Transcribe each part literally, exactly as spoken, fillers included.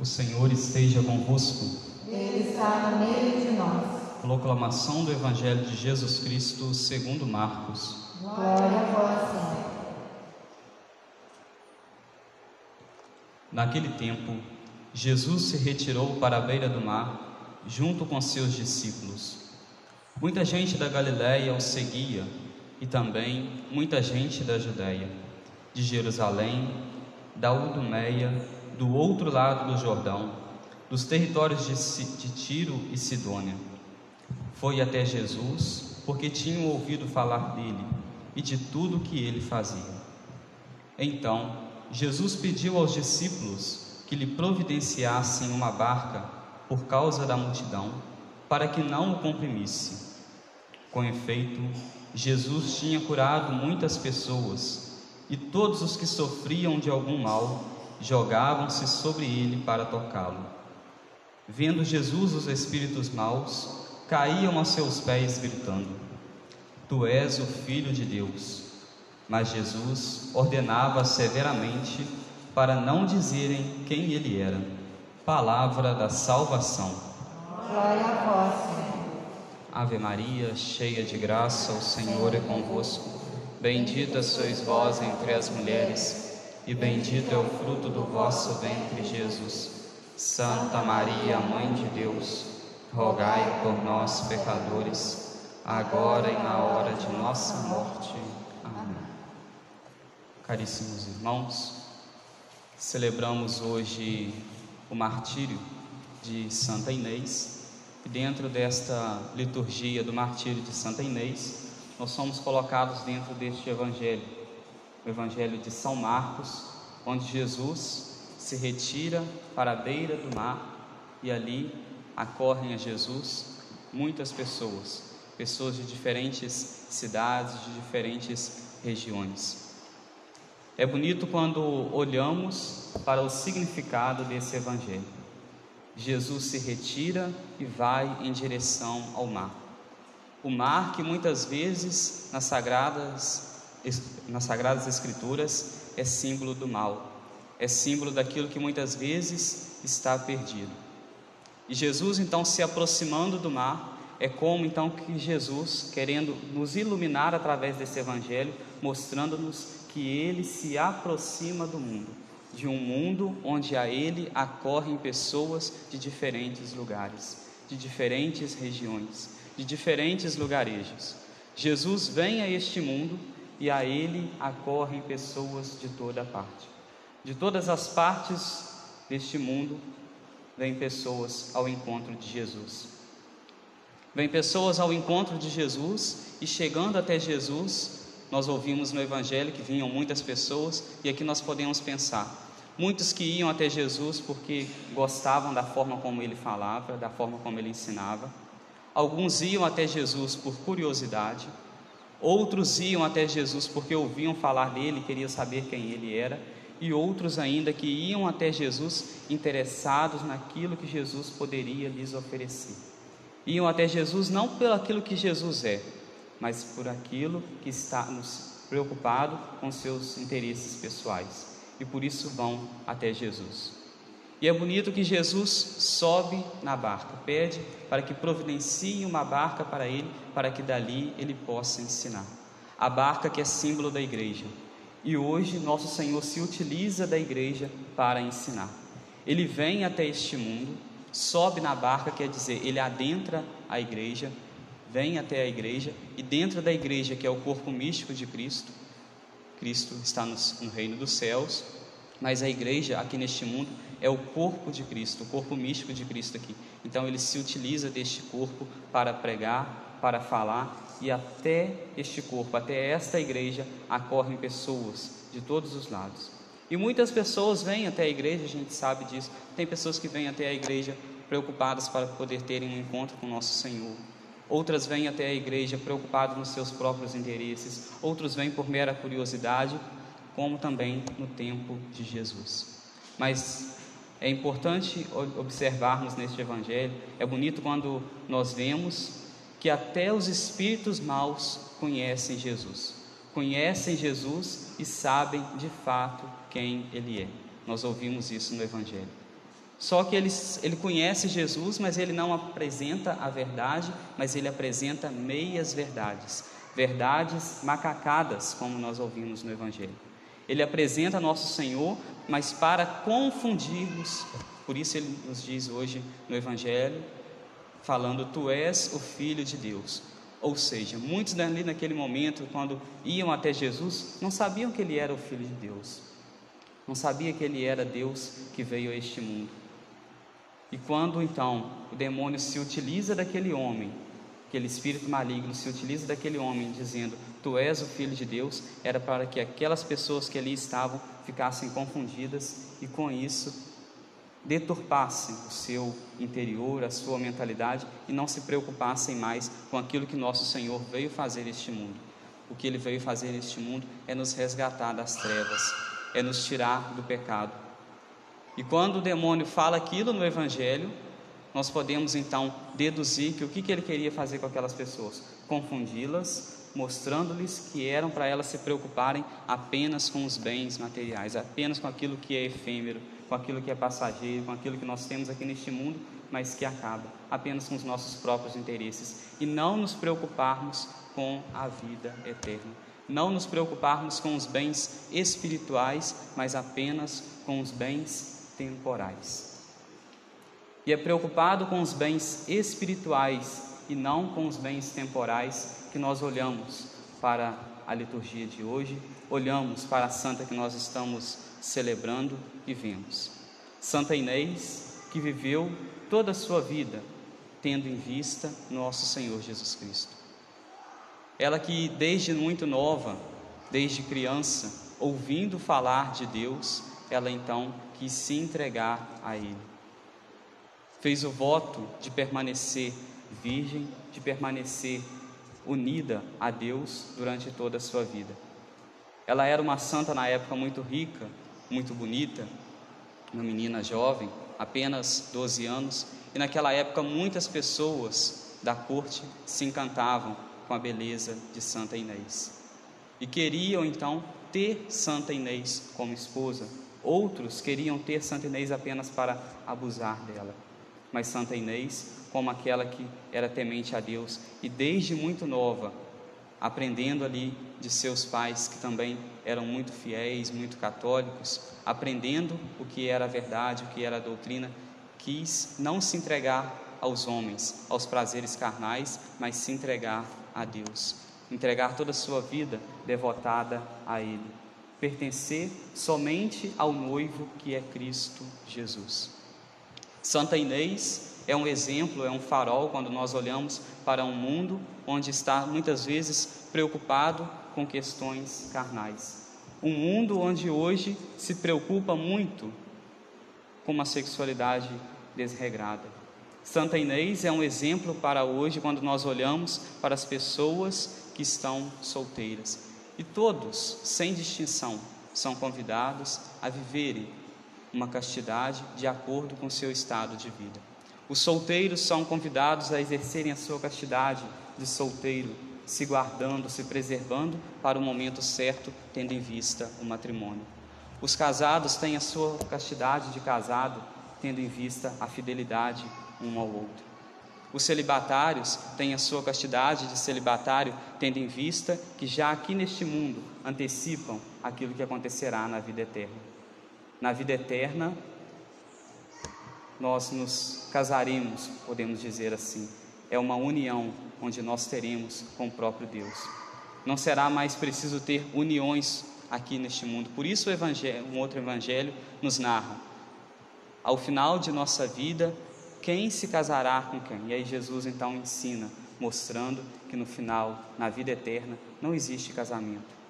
O Senhor esteja convosco. Ele está no meio de nós. Proclamação do Evangelho de Jesus Cristo segundo Marcos. Glória a vós, Senhor. Naquele tempo, Jesus se retirou para a beira do mar, junto com seus discípulos. Muita gente da Galileia o seguia, e também muita gente da Judéia, de Jerusalém, da Udumeia, do outro lado do Jordão, dos territórios de Tiro e Sidônia. Foi até Jesus, porque tinham ouvido falar dele e de tudo o que ele fazia. Então, Jesus pediu aos discípulos que lhe providenciassem uma barca por causa da multidão, para que não o comprimisse. Com efeito, Jesus tinha curado muitas pessoas, e todos os que sofriam de algum mal jogavam-se sobre ele para tocá-lo. Vendo Jesus os espíritos maus, caíam a seus pés gritando: Tu és o Filho de Deus. Mas Jesus ordenava severamente para não dizerem quem ele era. Palavra da salvação. Glória a vós, Senhor. Ave Maria, cheia de graça, o Senhor é convosco. Bendita sois vós entre as mulheres, e bendito é o fruto do vosso ventre, Jesus. Santa Maria, Mãe de Deus, rogai por nós, pecadores, agora e na hora de nossa morte. Amém. Caríssimos irmãos, celebramos hoje o martírio de Santa Inês, e dentro desta liturgia do martírio de Santa Inês, nós somos colocados dentro deste evangelho, o Evangelho de São Marcos, onde Jesus se retira para a beira do mar e ali acorrem a Jesus muitas pessoas, pessoas de diferentes cidades, de diferentes regiões. É bonito quando olhamos para o significado desse Evangelho. Jesus se retira e vai em direção ao mar. O mar que muitas vezes nas sagradas nas Sagradas Escrituras é símbolo do mal, é símbolo daquilo que muitas vezes está perdido. E Jesus então se aproximando do mar, é como então que Jesus querendo nos iluminar através desse Evangelho, mostrando-nos que Ele se aproxima do mundo, de um mundo onde a Ele acorrem pessoas de diferentes lugares, de diferentes regiões, de diferentes lugarejos. Jesus vem a este mundo e a ele acorrem pessoas de toda parte. De todas as partes deste mundo, vêm pessoas ao encontro de Jesus. Vêm pessoas ao encontro de Jesus, e chegando até Jesus, nós ouvimos no Evangelho que vinham muitas pessoas, e aqui nós podemos pensar, muitos que iam até Jesus porque gostavam da forma como ele falava, da forma como ele ensinava. Alguns iam até Jesus por curiosidade, outros iam até Jesus porque ouviam falar dele, queriam saber quem ele era, e outros ainda que iam até Jesus interessados naquilo que Jesus poderia lhes oferecer. Iam até Jesus não pelo aquilo que Jesus é, mas por aquilo que está preocupado com seus interesses pessoais, e por isso vão até Jesus. E é bonito que Jesus sobe na barca, pede para que providencie uma barca para ele, para que dali ele possa ensinar. A barca que é símbolo da igreja. E hoje nosso Senhor se utiliza da igreja para ensinar. Ele vem até este mundo, sobe na barca, quer dizer, ele adentra a igreja, vem até a igreja, e dentro da igreja, que é o corpo místico de Cristo, Cristo está no, no reino dos céus, mas a igreja aqui neste mundo é o corpo de Cristo, o corpo místico de Cristo aqui. Então ele se utiliza deste corpo para pregar, para falar, e até este corpo, até esta igreja, acorrem pessoas de todos os lados. E muitas pessoas vêm até a igreja, a gente sabe disso. Tem pessoas que vêm até a igreja preocupadas para poder terem um encontro com o nosso Senhor. Outras vêm até a igreja preocupadas nos seus próprios interesses. Outros vêm por mera curiosidade, como também no tempo de Jesus. Mas é importante observarmos neste Evangelho, é bonito quando nós vemos que até os espíritos maus conhecem Jesus, conhecem Jesus e sabem de fato quem Ele é. Nós ouvimos isso no Evangelho. Só que ele, ele conhece Jesus, mas ele não apresenta a verdade, mas ele apresenta meias verdades, verdades macacadas, como nós ouvimos no Evangelho. Ele apresenta nosso Senhor, mas para confundirmos. Por isso ele nos diz hoje no Evangelho, falando: tu és o Filho de Deus. Ou seja, muitos ali naquele momento, quando iam até Jesus, não sabiam que ele era o Filho de Deus, não sabia que ele era Deus que veio a este mundo. E quando então o demônio se utiliza daquele homem, aquele espírito maligno se utiliza daquele homem, dizendo: tu és o Filho de Deus, era para que aquelas pessoas que ali estavam ficassem confundidas e com isso deturpassem o seu interior, a sua mentalidade, e não se preocupassem mais com aquilo que nosso Senhor veio fazer neste mundo. O que ele veio fazer neste mundo é nos resgatar das trevas, é nos tirar do pecado. E quando o demônio fala aquilo no Evangelho, nós podemos então deduzir que o que, que ele queria fazer com aquelas pessoas? Confundi-las, mostrando-lhes que eram para elas se preocuparem apenas com os bens materiais, apenas com aquilo que é efêmero, com aquilo que é passageiro, com aquilo que nós temos aqui neste mundo, mas que acaba, apenas com os nossos próprios interesses, e não nos preocuparmos com a vida eterna. Não nos preocuparmos com os bens espirituais, mas apenas com os bens temporais. E é preocupado com os bens espirituais e não com os bens temporais que nós olhamos para a liturgia de hoje, olhamos para a santa que nós estamos celebrando e vemos. Santa Inês, que viveu toda a sua vida tendo em vista nosso Senhor Jesus Cristo. Ela que desde muito nova, desde criança, ouvindo falar de Deus, ela então quis se entregar a Ele. Fez o voto de permanecer virgem, de permanecer unida a Deus durante toda a sua vida. Ela era uma santa na época muito rica, muito bonita, uma menina jovem, apenas doze anos, e naquela época muitas pessoas da corte se encantavam com a beleza de Santa Inês, e queriam então ter Santa Inês como esposa. Outros queriam ter Santa Inês apenas para abusar dela, mas Santa Inês, como aquela que era temente a Deus, e desde muito nova, aprendendo ali de seus pais, que também eram muito fiéis, muito católicos, aprendendo o que era a verdade, o que era a doutrina, quis não se entregar aos homens, aos prazeres carnais, mas se entregar a Deus, entregar toda a sua vida devotada a Ele, pertencer somente ao noivo que é Cristo Jesus. Santa Inês é um exemplo, é um farol quando nós olhamos para um mundo onde está muitas vezes preocupado com questões carnais. Um mundo onde hoje se preocupa muito com uma sexualidade desregrada. Santa Inês é um exemplo para hoje, quando nós olhamos para as pessoas que estão solteiras. E todos, sem distinção, são convidados a viverem uma castidade de acordo com o seu estado de vida. Os solteiros são convidados a exercerem a sua castidade de solteiro, se guardando, se preservando para o momento certo, tendo em vista o matrimônio. Os casados têm a sua castidade de casado, tendo em vista a fidelidade um ao outro. Os celibatários têm a sua castidade de celibatário, tendo em vista que já aqui neste mundo antecipam aquilo que acontecerá na vida eterna. Na vida eterna, nós nos casaremos, podemos dizer assim. É uma união onde nós teremos com o próprio Deus. Não será mais preciso ter uniões aqui neste mundo. Por isso o evangelho, um outro evangelho nos narra: ao final de nossa vida, quem se casará com quem? E aí Jesus então ensina, mostrando que no final, na vida eterna, não existe casamento.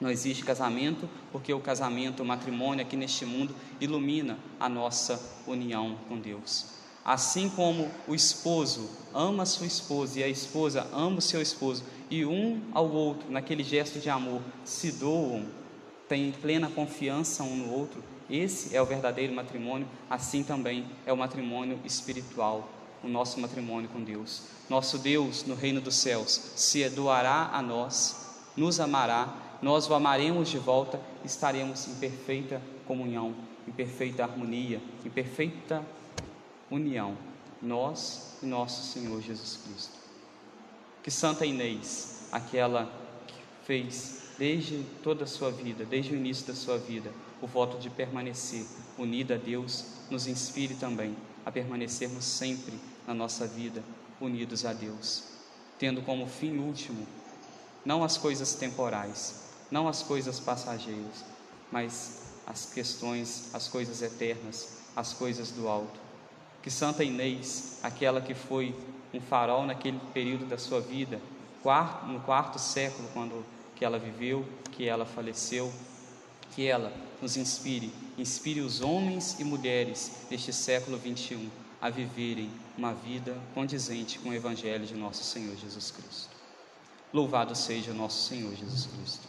Não existe casamento, porque o casamento, o matrimônio aqui neste mundo, ilumina a nossa união com Deus. Assim como o esposo ama a sua esposa e a esposa ama o seu esposo, e um ao outro, naquele gesto de amor, se doam, têm plena confiança um no outro, esse é o verdadeiro matrimônio. Assim também é o matrimônio espiritual, o nosso matrimônio com Deus. Nosso Deus, no reino dos céus, se doará a nós, nos amará, nós o amaremos de volta, estaremos em perfeita comunhão, em perfeita harmonia, em perfeita união, nós e nosso Senhor Jesus Cristo. Que Santa Inês, aquela que fez desde toda a sua vida, desde o início da sua vida, o voto de permanecer unida a Deus, nos inspire também a permanecermos sempre na nossa vida unidos a Deus, tendo como fim último, não as coisas temporais, não as coisas passageiras, mas as questões, as coisas eternas, as coisas do alto. Que Santa Inês, aquela que foi um farol naquele período da sua vida, quarto, no quarto século, quando que ela viveu, que ela faleceu, que ela nos inspire, inspire os homens e mulheres deste século vinte e um a viverem uma vida condizente com o Evangelho de nosso Senhor Jesus Cristo. Louvado seja nosso Senhor Jesus Cristo.